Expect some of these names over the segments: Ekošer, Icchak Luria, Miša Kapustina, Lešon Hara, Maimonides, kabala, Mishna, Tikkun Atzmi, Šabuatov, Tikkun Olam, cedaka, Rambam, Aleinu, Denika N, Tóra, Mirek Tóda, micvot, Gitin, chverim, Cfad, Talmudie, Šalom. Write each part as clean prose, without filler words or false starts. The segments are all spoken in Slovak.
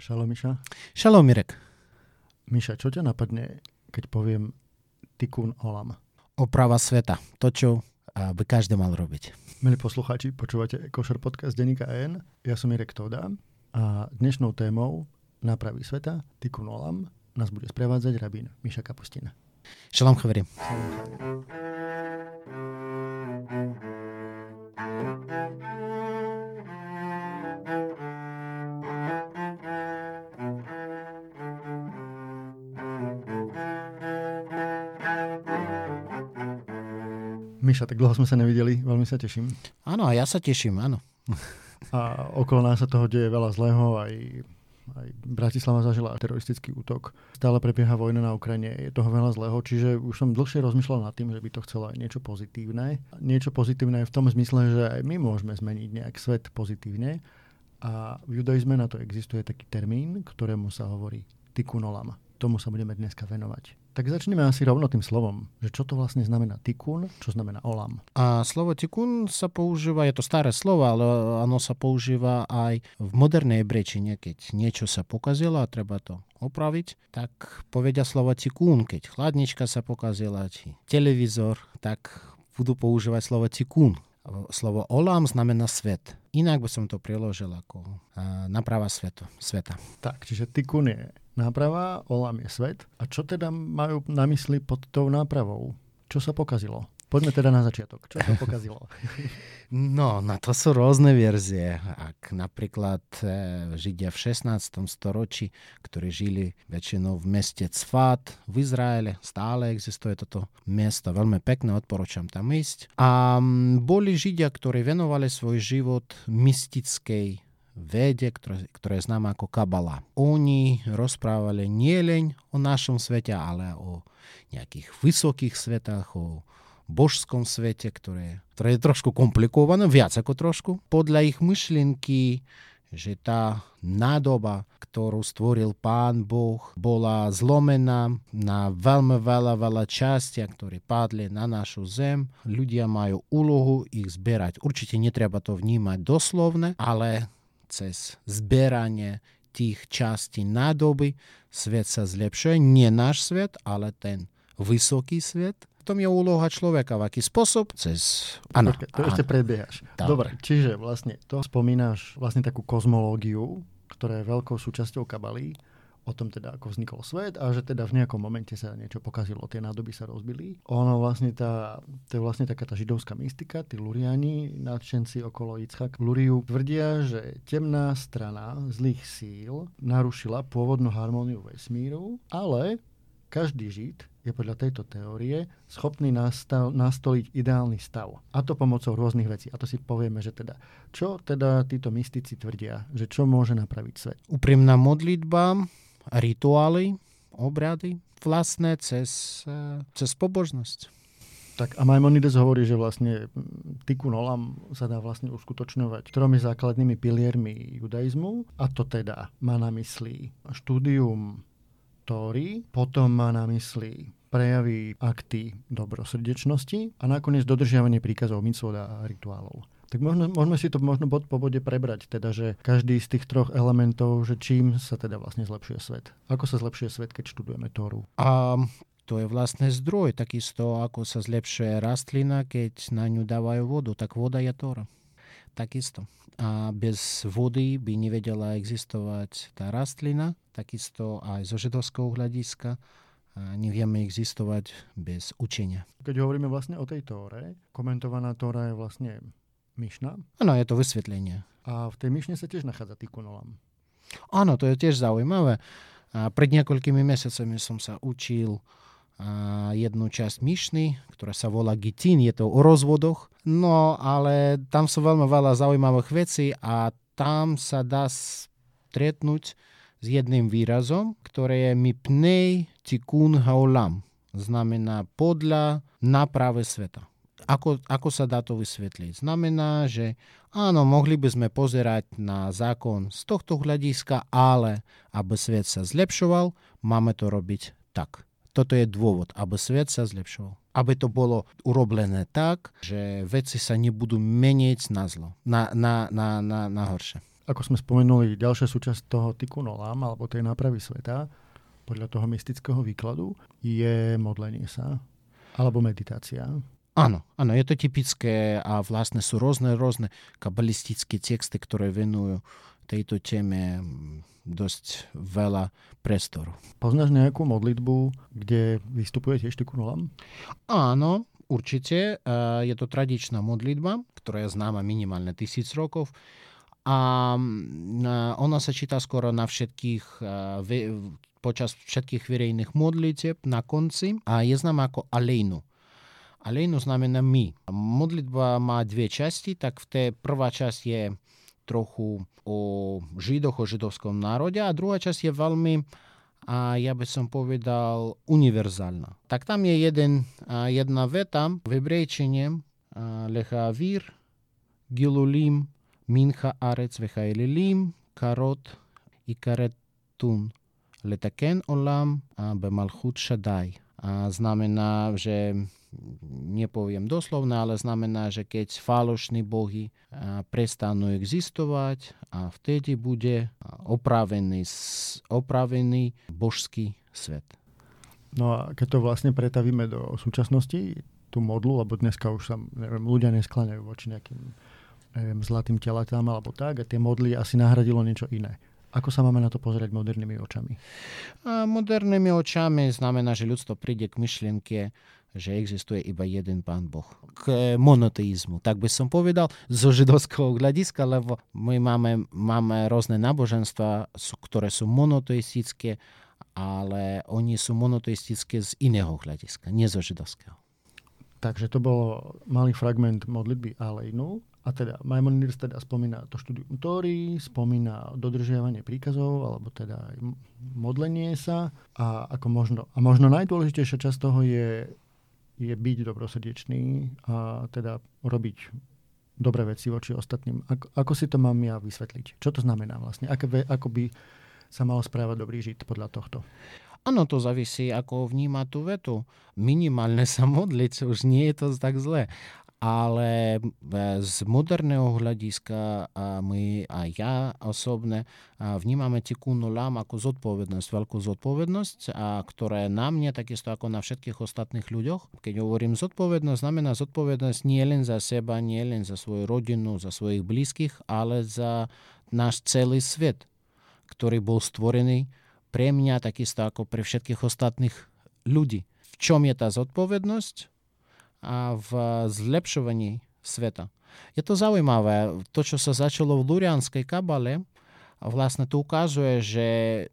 Šalom, Miša. Šalom, Mirek. Miša, čo ťa napadne, keď poviem Tikkun Olam? Oprava sveta. To, čo by každý mal robiť. Milí poslucháči, počúvate Ekošer podcast Denika N. Ja som Mirek Tóda a dnešnou témou nápravy sveta, Tikkun Olam, nás bude sprevádzať rabín Miša Kapustina. Šalom, chverim. Šalom, chverim. Miša, tak dlho sme sa nevideli, veľmi sa teším. Áno, a ja sa teším, áno. A okolo nás sa toho deje veľa zlého, aj Bratislava zažila teroristický útok. Stále prebieha vojna na Ukrajine, je toho veľa zlého, čiže už som dlhšie rozmýšľal nad tým, že by to chcelo aj niečo pozitívne. Niečo pozitívne je v tom zmysle, že aj my môžeme zmeniť nejak svet pozitívne. A v judaizme na to existuje taký termín, ktorému sa hovorí Tikkun Olam. Tomu sa budeme dneska venovať. Tak začneme asi rovno tým slovom, že čo to vlastne znamená tikkun, čo znamená olam. A slovo tikkun sa používa, je to staré slovo, ale ono sa používa aj v modernej hebrejčine, keď niečo sa pokazilo a treba to opraviť, tak povedia slovo tikkun, keď chladnička sa pokazila, či televízor, tak budú používať slovo tikkun. Slovo olam znamená svet. Inak by som to preložil ako náprava sveta. Tak, čiže tikkun je náprava, olam je svet. A čo teda majú na mysli pod tou nápravou? Čo sa pokazilo? Poďme teda na začiatok. Čo sa pokazilo? No, na to sú rôzne verzie. Ak napríklad Židia v 16. storočí, ktorí žili väčšinou v meste Cfad v Izraele, stále existuje toto mesto, veľmi pekné, odporúčam tam ísť. A boli Židia, ktorí venovali svoj život mystickej vede, ktorá je známa ako kabala. Oni rozprávali nielen o našom svete, ale o nejakých vysokých svetách, o božskom svete, ktoré je trošku komplikované, viac ako trošku. Podľa ich myšlienky, že tá nádoba, ktorú stvoril Pán Boh, bola zlomená na veľmi veľa častia, ktoré padli na našu zem. Ľudia majú úlohu ich zbierať. Určite netreba to vnímať doslovne, ale cez zbieranie tých častí nádoby svet sa zlepšuje. Nie náš svet, ale ten vysoký svet. V tom je úloha človeka, v aký spôsob cez... Áno. To ešte predbiehaš. Dobre, čiže vlastne to spomínaš vlastne takú kozmológiu, ktorá je veľkou súčasťou kabalí, o tom teda, ako vznikol svet a že teda v nejakom momente sa niečo pokazilo, tie nádoby sa rozbili. Ono vlastne to je vlastne taká tá židovská mystika, tí luriani, nadšenci okolo Icchak Luriu tvrdia, že temná strana zlých síl narušila pôvodnú harmóniu vesmíru, ale každý žid je podľa tejto teórie schopný nastoliť ideálny stav. A to pomocou rôznych vecí. A to si povieme, že teda, čo teda títo mystici tvrdia, že čo môže napraviť svet. Úprimná modlitba, rituály, obrady, vlastne cez pobožnosť. Tak a Maimonides hovorí, že vlastne Tikkun Olam sa dá vlastne uskutočňovať tromi základnými piliermi judaizmu. A to teda má na mysli štúdium Tóry, potom má na mysli prejavy akty dobrosrdečnosti a nakoniec dodržiavanie príkazov micvot a rituálov. Tak môžeme si to možno bod po bode prebrať, teda, že každý z tých troch elementov, že čím sa teda vlastne zlepšuje svet. Ako sa zlepšuje svet, keď študujeme Tóru? A to je vlastne zdroj, takisto ako sa zlepšuje rastlina, keď na ňu dávajú vodu, tak voda je Tóra. Takisto. A bez vody by nevedela existovať tá rastlina, takisto aj zo židovského hľadiska. A nevieme existovať bez učenia. Keď hovoríme vlastne o tej Tóre, komentovaná Tóra je vlastne Mishna. Áno, je to vysvetlenie. A v tej Mishne sa tiež nachádza Tikkun Olam. Áno, to je tiež zaujímavé. A pred niekoľkými mesiacami som sa učil jednu časť Mishny, ktorá sa volá Gitin, je to o rozvodoch. No, ale tam sú veľmi veľa zaujímavých vecí a tam sa dá stretnúť s jedným výrazom, ktoré je mipnej tikkun haolam. Znamená podľa nápravy sveta. Ako sa dá to vysvetliť? Znamená, že áno, mohli by sme pozerať na zákon z tohto hľadiska, ale aby svet sa zlepšoval, máme to robiť tak. Toto je dôvod, aby svet sa zlepšoval. Aby to bolo urobené tak, že veci sa nebudú meniť na zlo, na horšie. A ako sme spomenuli, ďalšia súčasť toho Tikkun Olam, alebo tej nápravy sveta, podľa toho mystického výkladu, je modlenie sa, alebo meditácia. Áno, áno, je to typické a vlastne sú rôzne kabalistické texty, ktoré venujú tejto téme dosť veľa priestoru. Poznáš nejakú modlitbu, kde vystupuje tiež Tikkun Olam? Áno, určite. Je to tradičná modlitba, ktorá je známa minimálne 1000 rokov. A ona sa číta skoro na všetkých, počas všetkých verejných modlitieb na konci a je známa ako Aleinu. Aleinu znamená my. Modlitba má dve časti, tak v tej prvá časť je trochu o židoch, o židovskom národe, a druhá časť je veľmi, ja by som povedal, univerzálna. Tak tam je jedna veta v hebrejčine: Lechavír, Gilulim, Mincha Arec, Vechaelilim, Karot, Ikaretun, Letaken Olam, Bemalchut Shaddai. Znamená, že nepoviem doslovne, ale znamená, že keď falošní bohy prestanú existovať, a vtedy bude opravený božský svet. No a keď to vlastne pretavíme do súčasnosti, tú modlu, lebo dneska už sa ľudia neskláňajú voči nejakým zlatým telatám alebo tak, a tie modly asi nahradilo niečo iné. Ako sa máme na to pozerať modernými očami? Modernými očami znamená, že ľudstvo príde k myšlienke, že existuje iba jeden Pán Boh. K monoteizmu, tak by som povedal, zo židovského hľadiska, lebo my máme rôzne náboženstva, ktoré sú monoteistické, ale oni sú monoteistické z iného hľadiska, nie zo židovského. Takže to bol malý fragment modlitby Aleinu. A teda Maimonides teda spomína to štúdium Tóry, spomína dodržiavanie príkazov, alebo teda modlenie sa. A možno najdôležitejšia časť toho je byť dobrosrdečný a teda robiť dobré veci voči ostatným. Ako si to mám ja vysvetliť? Čo to znamená vlastne? Ako by sa malo správať dobrý žid podľa tohto? Áno, to závisí, ako vníma tú vetu. Minimálne sa modliť, už nie je to tak zlé. Ale z moderného hľadiska my a ja osobne vnímame Tikkun Olam ako zodpovednosť, veľkú zodpovednosť, ktorá na mne, takisto ako na všetkých ostatných ľuďoch. Keď hovorím zodpovednosť, znamená zodpovednosť nie len za seba, nie len za svoju rodinu, za svojich blízkych, ale za náš celý svet, ktorý bol stvorený pre mňa, takisto ako pre všetkých ostatných ľudí. V čom je tá zodpovednosť? A v zlepšovaní sveta. Je to zaujímavé. To, čo sa začalo v lurianskej kabale, vlastne to ukazuje, že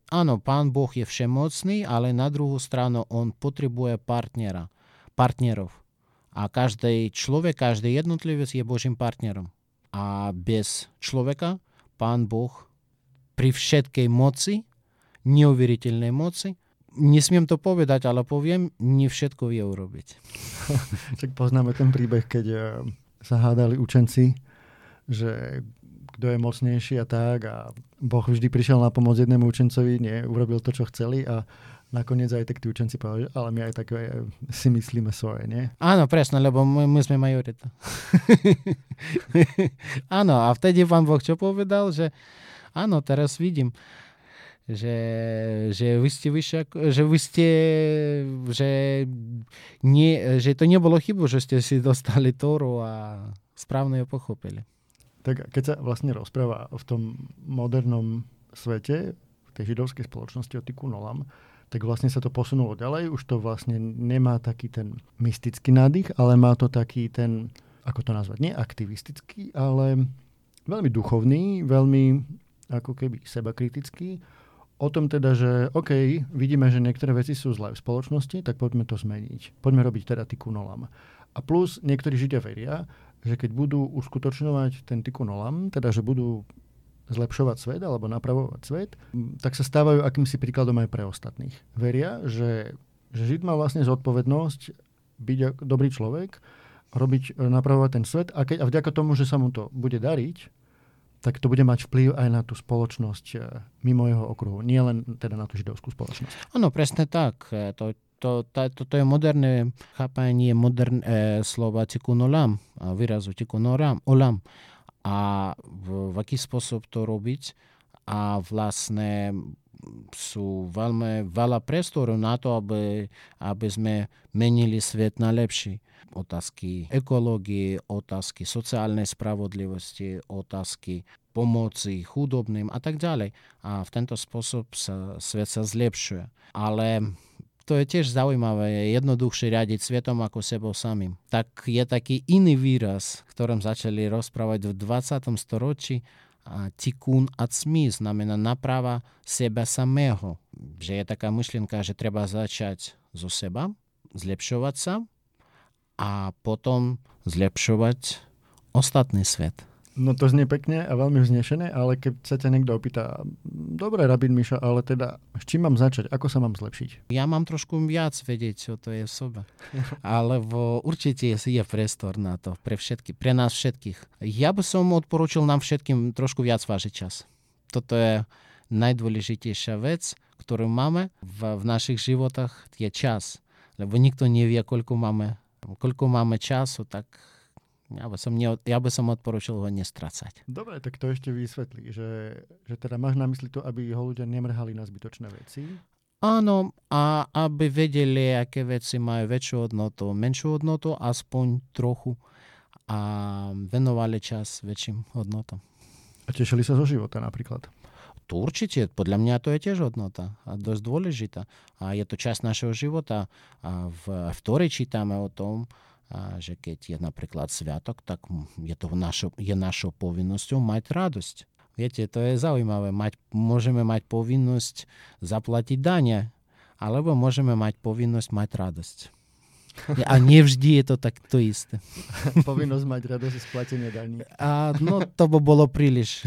áno, Pán Boh je všemocný, ale na druhú stranu on potrebuje partnerov. A každý človek, každý jednotlivec je Božím partnerom. A bez človeka Pán Boh pri všetkej moci, neuveriteľnej moci, nesmiem to povedať, ale poviem, nie všetko vie urobiť. Tak poznáme ten príbeh, keď sa hádali učenci, že kto je mocnejší a tak. A Boh vždy prišiel na pomoc jednému učencovi, nie, urobil to, čo chceli, a nakoniec aj tak tí učenci povedali, ale my aj tak si myslíme svoje, nie? Áno, presne, lebo my sme majorita. Áno, a vtedy vám Boh čo povedal, že áno, teraz vidím, že to nebolo chybu, že ste si dostali Tóru a správne ju pochopili. Tak keď sa vlastne rozpráva v tom modernom svete, v tej židovskej spoločnosti o Tikkun Olam, tak vlastne sa to posunulo ďalej, už to vlastne nemá taký ten mystický nádych, ale má to taký ten, ako to nazvať, nie aktivistický, ale veľmi duchovný, veľmi ako keby sebakritický, o tom teda, že OK, vidíme, že niektoré veci sú zlé v spoločnosti, tak poďme to zmeniť. Poďme robiť teda Tikkun Olam. A plus niektorí židia veria, že keď budú uskutočňovať ten Tikkun Olam, teda že budú zlepšovať svet alebo napravovať svet, tak sa stávajú akýmsi príkladom aj pre ostatných. Veria, že žid má vlastne zodpovednosť byť dobrý človek, napravovať ten svet, a vďaka tomu, že sa mu to bude dariť, tak to bude mať vplyv aj na tú spoločnosť mimo jeho okruhu, nie len teda na tú židovskú spoločnosť. Áno, presne tak. To je moderné chápanie slova Tikkun Olam, výrazu Tikkun Olam. a v aký spôsob to robiť. A vlastne sú veľmi veľa priestoru na to, aby sme menili svet na lepší. Otázky ekológie, otázky sociálnej spravodlivosti, otázky pomoci chudobným a tak ďalej. A v tento spôsob sa svet sa zlepšuje. Ale to je tiež zaujímavé, jednoduchšie riadiť svetom ako sebou samým. Tak je taký iný výraz, ktorým začali rozprávať v 20. storočí, Tikkun Atzmi znamená naprava seba samého. Že je taká myšlienka, že treba začať zo seba, zlepšovať sa a potom zlepšovať ostatný svet. No to znie pekne a veľmi vznešené, ale keď sa ťa niekto opýta, dobre, rabín Miša, ale teda s čím mám začať, ako sa mám zlepšiť? Ja mám trošku viac vedieť, čo to je v sobe. Ale určite je priestor na to, pre nás všetkých. Ja by som odporučil nám všetkým trošku viac vážiť čas. Toto je najdôležitejšia vec, ktorú máme v našich životách, je čas. Lebo nikto nevie, koľko máme času, tak Ja by som odporučil ho nestrácať. Dobre, tak to ešte vysvetlí, že teda máš na mysli to, aby ho ľudia nemrhali na zbytočné veci? Áno, a aby vedeli, aké veci majú väčšiu hodnotu, menšiu hodnotu, aspoň trochu, a venovali čas väčším hodnotom. A tešili sa zo života napríklad? To určite, podľa mňa to je tiež hodnota a dosť dôležitá. A je to časť našeho života. A v Tóre čítame o tom, a že keď je napríklad sviatok, tak je to našou povinnosťou mať radosť. Viete, to je zaujímavé. Môžeme mať povinnosť zaplatiť dane, alebo môžeme mať povinnosť mať radosť. A nevždy je to takto isté. Povinnosť mať radosť je splatenie daní. No to by bolo príliš.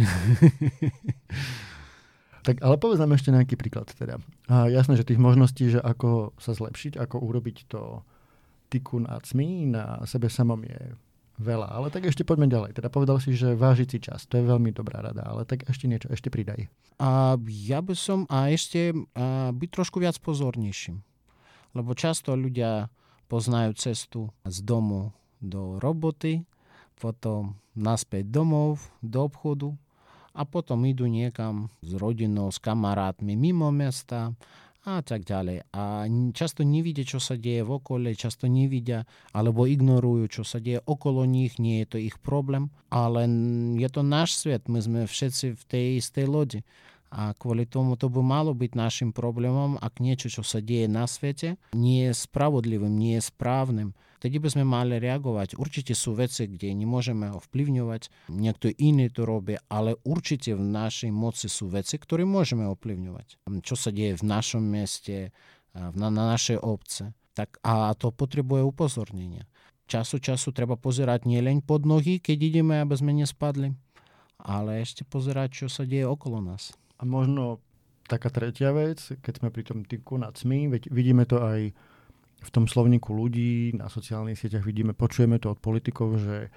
Tak ale povedz nám ešte nejaký príklad teda. Jasné, že tých možností, že ako sa zlepšiť, ako urobiť to Tikkun Atzmi na sebe samom je veľa, ale tak ešte poďme ďalej. Teda povedal si, že vážiť si čas, to je veľmi dobrá rada, ale tak ešte niečo, ešte pridaj. Ja by som byť trošku viac pozornejším, lebo často ľudia poznajú cestu z domu do roboty, potom naspäť domov, do obchodu a potom idú niekam s rodinou, s kamarátmi mimo mesta, a tak ďalej. A často nevidia, čo sa deje v okolí, často nevidia alebo ignorujú, čo sa deje okolo nich, nie je to ich problém, ale je to náš svet, my sme všetci v tej istej lodi. A kvôli tomu to by malo byť našim problémom, ak niečo, čo sa deje na svete, nie je spravodlivým, nie je správnym. Tedy by sme mali reagovať. Určite sú veci, kde nemôžeme ovplyvňovať, niekto iný to robí, ale určite v našej moci sú veci, ktoré môžeme ovplyvňovať. Čo sa deje v našom meste, na našej obci. Tak, a to potrebuje upozornenia. Času treba pozerať nielen pod nohy, keď ideme, aby sme nespadli, ale ešte pozerať, čo sa deje okolo nás. A možno taká tretia vec, keď sme pri tom Tikkun Atzmi, veď vidíme to aj v tom slovníku ľudí, na sociálnych sieťach vidíme, počujeme to od politikov, že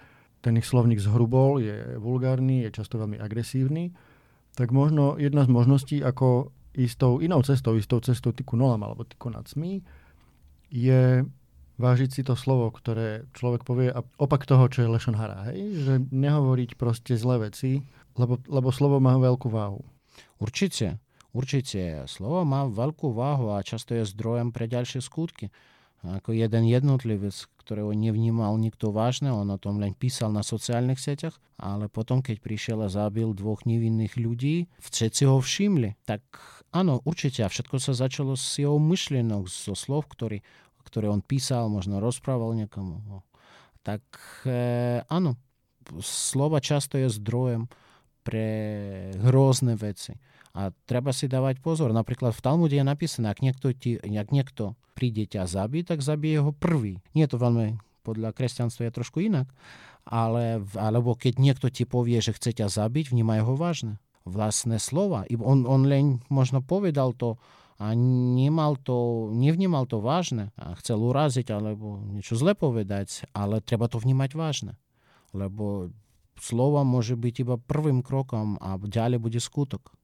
ten ich slovník zhrubol, je vulgárny, je často veľmi agresívny. Tak možno jedna z možností, ako istou cestou Tikkun Olam alebo Tikkun Atzmi, je vážiť si to slovo, ktoré človek povie, a opak toho, čo je Lešon Hara, hej? Že nehovoriť proste zlé veci, lebo slovo má veľkú váhu. Určite. Slovo má veľkú váhu a často je zdrojem pre ďalšie skutky. Ako jeden jednotlivec, ktorého nevnímal nikto vážne, on o tom len písal na sociálnych sieťach, ale potom, keď prišiel a zabil dvoch nevinných ľudí, všetci ho všimli. Tak áno, určite. A všetko sa začalo s jeho myšlienok, zo slov, ktoré on písal, možno rozprával niekomu. Tak áno, slovo často je zdrojem pre hrozné veci. A treba si dávať pozor. Napríklad v Talmudie je napísané, ak niekto príde ťa zabí, tak zabije ho prvý. Nie je to veľmi, podľa kresťanstva je trošku inak, alebo keď niekto ti povie, že chce ťa zabiť, vnímaj ho vážne. Vlastné slova. On len možno povedal to a nevnímal to vážne. A chcel uraziť alebo niečo zle povedať, ale treba to vnímať vážne. Lebo slovo môže byť iba prvým krokom a ďalej bude skutok.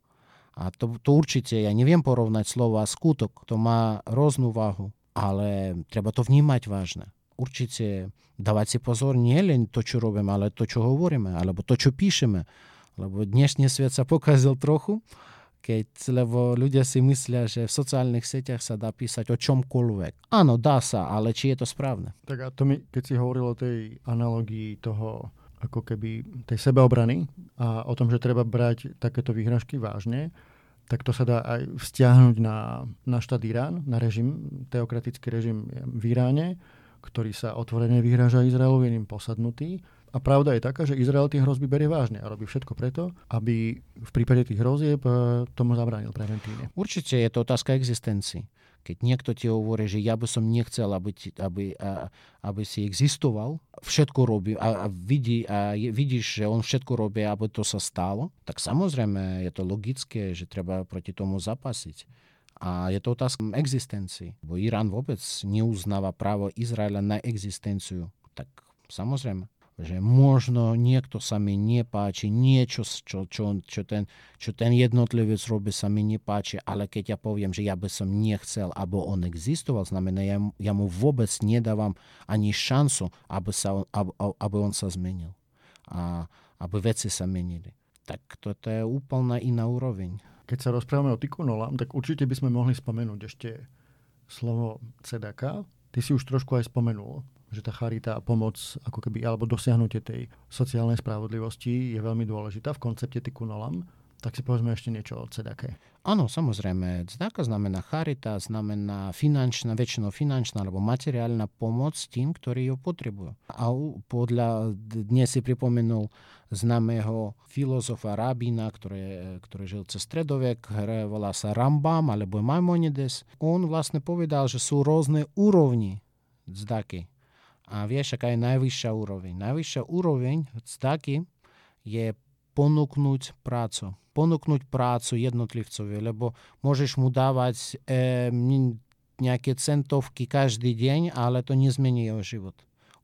A to určite, ja neviem porovnať slovo a skutok, to má rôznu váhu, ale treba to vnímať vážne. určite dávať si pozor nie len to, čo robíme, ale to, čo hovoríme, alebo to, čo píšeme. Lebo dnešný svet sa pokazil trochu, lebo ľudia si myslia, že v sociálnych sieťach sa dá písať o čomkoľvek. Áno, dá sa, ale či je to správne? Tak a to mi, keď si hovoril o tej analógii toho, ako keby tej sebeobrany a o tom, že treba brať takéto výhražky vážne, tak to sa dá aj vzťahnuť na štát Irán, na režim, teokratický režim v Iráne, ktorý sa otvorene vyhráža Izraelovi, iným posadnutý. A pravda je taká, že Izrael tie hrozby berie vážne a robí všetko preto, aby v prípade tých hrozieb tomu zabránil preventívne. Určite je to otázka existencii. Keď niekto ti hovorí, že ja by som nechcel, aby si existoval, všetko robí a vidíš, že on všetko robí, aby to sa stalo, tak samozrejme je to logické, že treba proti tomu zapasiť. A je to otázka existencii. Bo Irán vôbec neuznáva právo Izraela na existenciu. Tak samozrejme, že možno niekto sa mi nepáči, niečo, čo ten jednotlivec robí, sa mi nepáči, ale keď ja poviem, že ja by som nechcel, aby on existoval, znamená, ja mu vôbec nedávam ani šancu, aby on sa zmenil. A aby veci sa menili. Tak toto je úplne iná úroveň. Keď sa rozprávame o Tikkun Olam, tak určite by sme mohli spomenúť ešte slovo cedaka. Ty si už trošku aj spomenul, že tá charita a pomoc, ako keby, alebo dosiahnutie tej sociálnej spravodlivosti je veľmi dôležitá v koncepte Tikkun Olam. Tak si povedzme ešte niečo o cedake. Áno, samozrejme. Cedaka znamená charita, znamená finančná, väčšinou finančná alebo materiálna pomoc tým, ktorí ju potrebujú. A podľa, dnes si pripomenul známeho filozofa, rabína, ktorý žil cez stredovek, volá sa Rambam alebo Maimonides. On vlastne povedal, že sú rôzne úrovni cedaky. A vieš, aká je najvyššia úroveň? Najvyššia úroveň cdaky je ponúknuť prácu jednotlivcovi, lebo môžeš mu dávať nejaké centovky každý deň, ale to nezmení jeho život.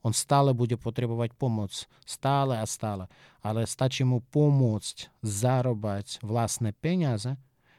On stále bude potrebovať pomoc. Stále a stále. Ale stačí mu pomôcť zarábať vlastné peniaze,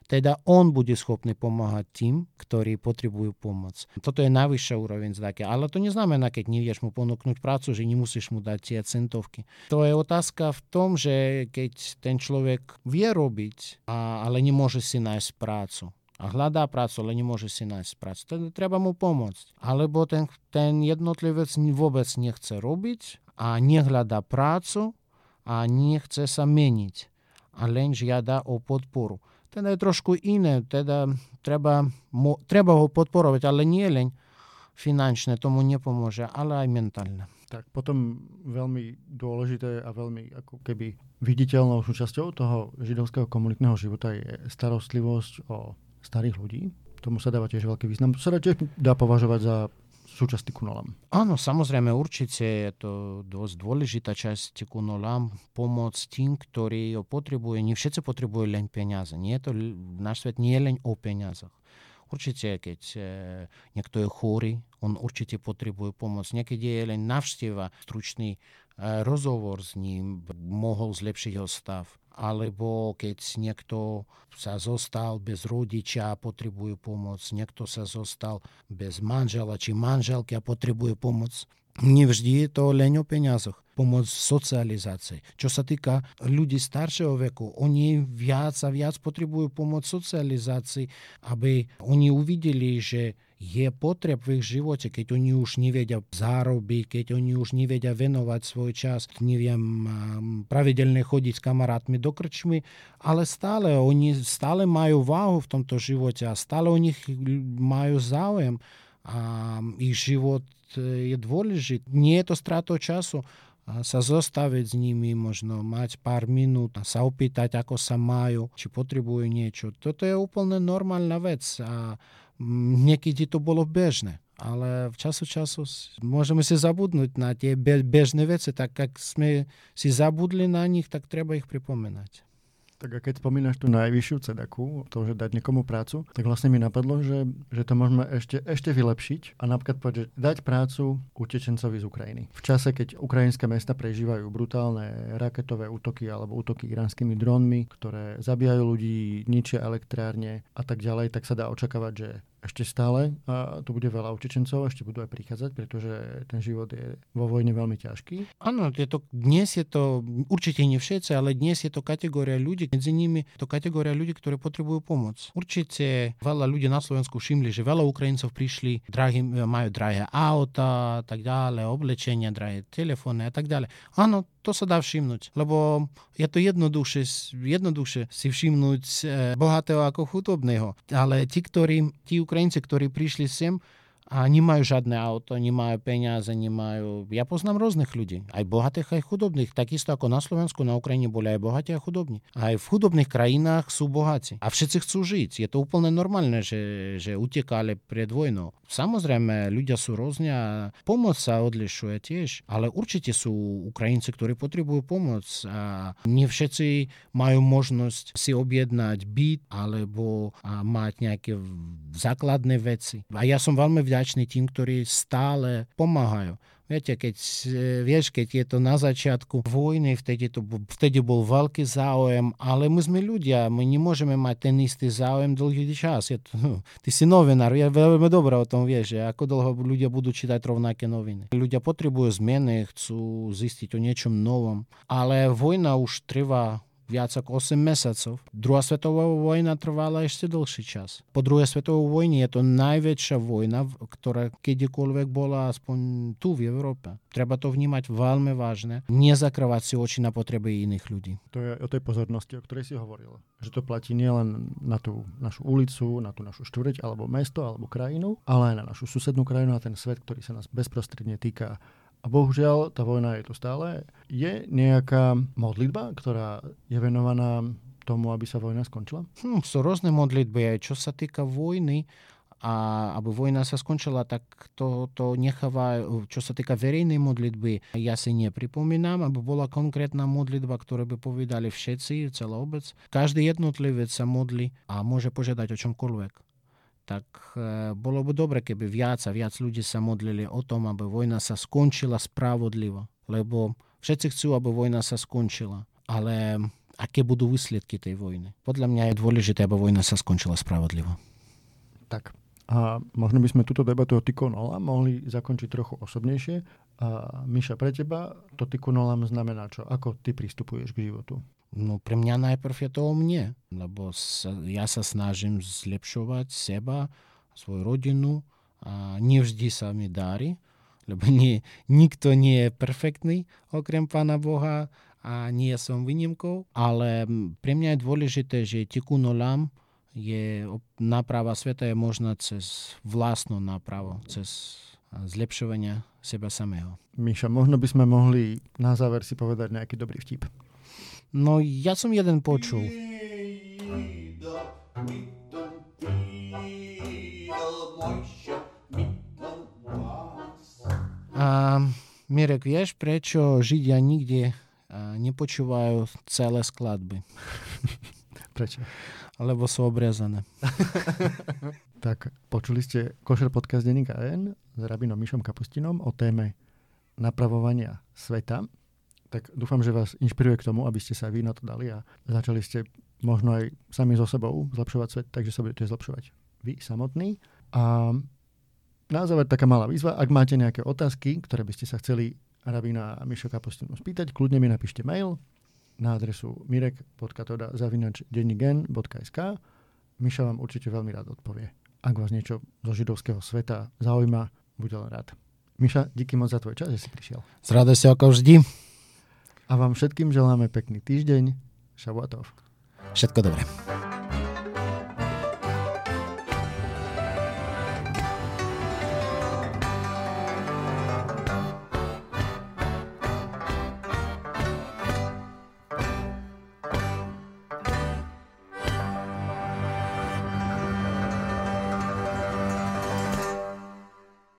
teda on bude schopný pomáhať tým, ktorí potrebujú pomoc. Toto je najvyššia úroveň zdaky, ale to neznamená, keď nevieš mu ponúknuť prácu, že nemusíš mu dať tie centovky. To je otázka v tom, že keď ten človek vie robiť, ale nemôže si nájsť prácu. A hľadá prácu, ale nemôže si nájsť prácu. Teda treba mu pomôcť. Alebo ten jednotlivec vôbec nechce robiť a nehľadá prácu a nechce sa meniť. A len žiada o podporu. Teda je trošku iné, teda treba ho podporovať, ale nie len finančne, tomu nepomôže, ale aj mentálne. Tak potom veľmi dôležité a veľmi ako keby viditeľnou súčasťou toho židovského komunitného života je starostlivosť o starých ľudí. Tomu sa dáva tiež veľký význam. To sa tiež dá považovať za súčasť Tikkun Olam. Áno, samozrejme, určite je to dosť dôležitá časť Tikkun Olam, pomoc tým, ktorí ho potrebujú. Nie všetci potrebujú len peniaze. Nie je to, náš svet nie je len o peniazoch. Určite, keď niekto je chorý, on určite potrebuje pomoc. Niekedy je len návšteva, stručný rozhovor s ním mohol zlepšiť jeho stav. Alebo keď niekto sa zostal bez rodiča a potrebuje pomoc, niekto sa zostal bez manžela či manželky a potrebuje pomoc. Nevždy je to len o peniazoch. Pomoc socializácii. Čo sa týka ľudí staršieho veku, oni viac a viac potrebujú pomoc socializácii, aby oni uvideli, že je potreb v ich živote, keď oni už nevedia zárobiť, keď oni už nevedia venovať svoj čas, neviem, pravidelne chodiť s kamarátmi do krčmy, ale stále oni stále majú váhu v tomto živote a stále o nich majú záujem a ich život je dôležitý. Nie je to stratou času sa zostaviť s nimi, možno mať pár minút a sa opýtať, ako sa majú, či potrebujú niečo. Toto je úplne normálna vec a niekedy to bolo bežné, ale v času môžeme si zabudnúť na tie bežné veci, tak ak sme si zabudli na nich, tak treba ich pripomínať. Tak a keď spomínaš tú najvyššiu cedaku, to, že dať niekomu prácu, tak vlastne mi napadlo, že to môžeme ešte vylepšiť a napríklad povedať, že dať prácu utečencovi z Ukrajiny. V čase, keď ukrajinské mesta prežívajú brutálne raketové útoky alebo útoky iránskymi drónmi, ktoré zabíjajú ľudí, ničia elektrárne a tak ďalej, tak sa dá očakávať, že ešte stále a tu bude veľa utečencov, ešte budú aj prichádzať, pretože ten život je vo vojne veľmi ťažký. Áno, dnes je to, určite nie všetci, ale dnes je to kategória ľudí, medzi nimi to kategória ľudí, ktorí potrebujú pomoc. Určite veľa ľudí na Slovensku všimli, že veľa Ukrajincov prišli, majú drahé auta, tak ďalej, oblečenia, drahé telefóny a tak ďalej. Áno, to sa dá všimnúť, lebo je to jednoduše si všimnúť bohatého ako chudobného. Ale tí Ukrajinci, ktorí prišli sem a nemajú žiadne auto, nemajú peniaze, nemajú... Ja poznám rôznych ľudí, aj bohatých, aj chudobných. Takisto ako na Slovensku, na Ukrajine boli aj bohatí a chudobní. Aj v chudobných krajinách sú bohatí. A všetci chcú žiť. Je to úplne normálne, že utekali pred vojnou. Samozrejme, ľudia sú rôzne a pomoc sa odlišuje tiež. Ale určite sú Ukrajinci, ktorí potrebujú pomoc. A nie všetci majú možnosť si objednať byt alebo mať nejaké základné veci. A ja som veľmi vďačný tým, ktorí stále pomáhajú. Viete, keď je to na začiatku vojny, vtedy bol veľký záujem, ale my sme ľudia, my nemôžeme mať ten istý záujem dlhý čas. Ty si novinár, ja veľmi dobre o tom vieš, ako dlho ľudia budú čítať rovnaké noviny. Ľudia potrebujú zmeny, chcú zistiť o niečom novom, ale vojna už trvá viac ako 8 mesiacov. Druhá svetová vojna trvala ešte dlhší čas. Po druhej svetovej vojne je to najväčšia vojna, ktorá kedykoľvek bola aspoň tu v Európe. Treba to vnímať veľmi vážne. Nezakrývať si oči na potreby iných ľudí. To je o tej pozornosti, o ktorej si hovorila. Že to platí nielen na tú našu ulicu, na tú našu štvrť, alebo mesto, alebo krajinu, ale aj na našu susednú krajinu a ten svet, ktorý sa nás bezprostredne týka. A bohužiaľ, tá vojna je tu stále. Je nejaká modlitba, ktorá je venovaná tomu, aby sa vojna skončila? Sú rôzne modlitby. Aj čo sa týka vojny, a aby vojna sa skončila, tak to necháva, čo sa týka verejnej modlitby. Ja si nepripomínam, aby bola konkrétna modlitba, ktorú by povedali všetci, celá obec. Každý jednotlivec sa modlí a môže požiadať o čomkoľvek. Tak bolo by dobre, keby viac a viac ľudí sa modlili o tom, aby vojna sa skončila spravodlivo. Lebo všetci chcú, aby vojna sa skončila. Ale aké budú výsledky tej vojny? Podľa mňa je dôležité, aby vojna sa skončila spravodlivo. Tak. A možno by sme túto debatu o Tikkun Olam mohli zakončiť trochu osobnejšie. A Miša, pre teba to Tikkun Olam znamená čo? Ako ty pristupuješ k životu? No pre mňa najprv je to o mne, lebo ja sa snažím zlepšovať seba, svoju rodinu a nevždy sa mi darí, lebo nikto nie je perfektný okrem Pána Boha a nie som výnimkou, ale pre mňa je dôležité, že Tikkun Olam je náprava sveta je možná cez vlastnú nápravu, cez zlepšovanie seba samého. Miša, možno by sme mohli na záver si povedať nejaký dobrý vtip. No, ja som jeden počul. A Mirek, vieš, prečo Židia nikdy nepočúvajú celé skladby? Prečo? Lebo sú obrezané. Tak, počuli ste Košer podcast Denika N s rabinom Mišom Kapustinom o téme napravovania sveta. Tak dúfam, že vás inšpiruje k tomu, aby ste sa vy na to dali a začali ste možno aj sami so sebou zlepšovať svet, takže sa budete zlepšovať vy samotní. A na záver taká malá výzva, ak máte nejaké otázky, ktoré by ste sa chceli rabína Mišu Kapustinu spýtať, kľudne mi napíšte mail na adresu mirek.toda@dennigen.sk. Miša vám určite veľmi rád odpovie. Ak vás niečo zo židovského sveta zaujíma, bude len rád. Miša, díky moc za tvoj čas, že si prišiel. S radosťou ako vždy. A vám všetkým želáme pekný týždeň. Šabuatov. Všetko dobré.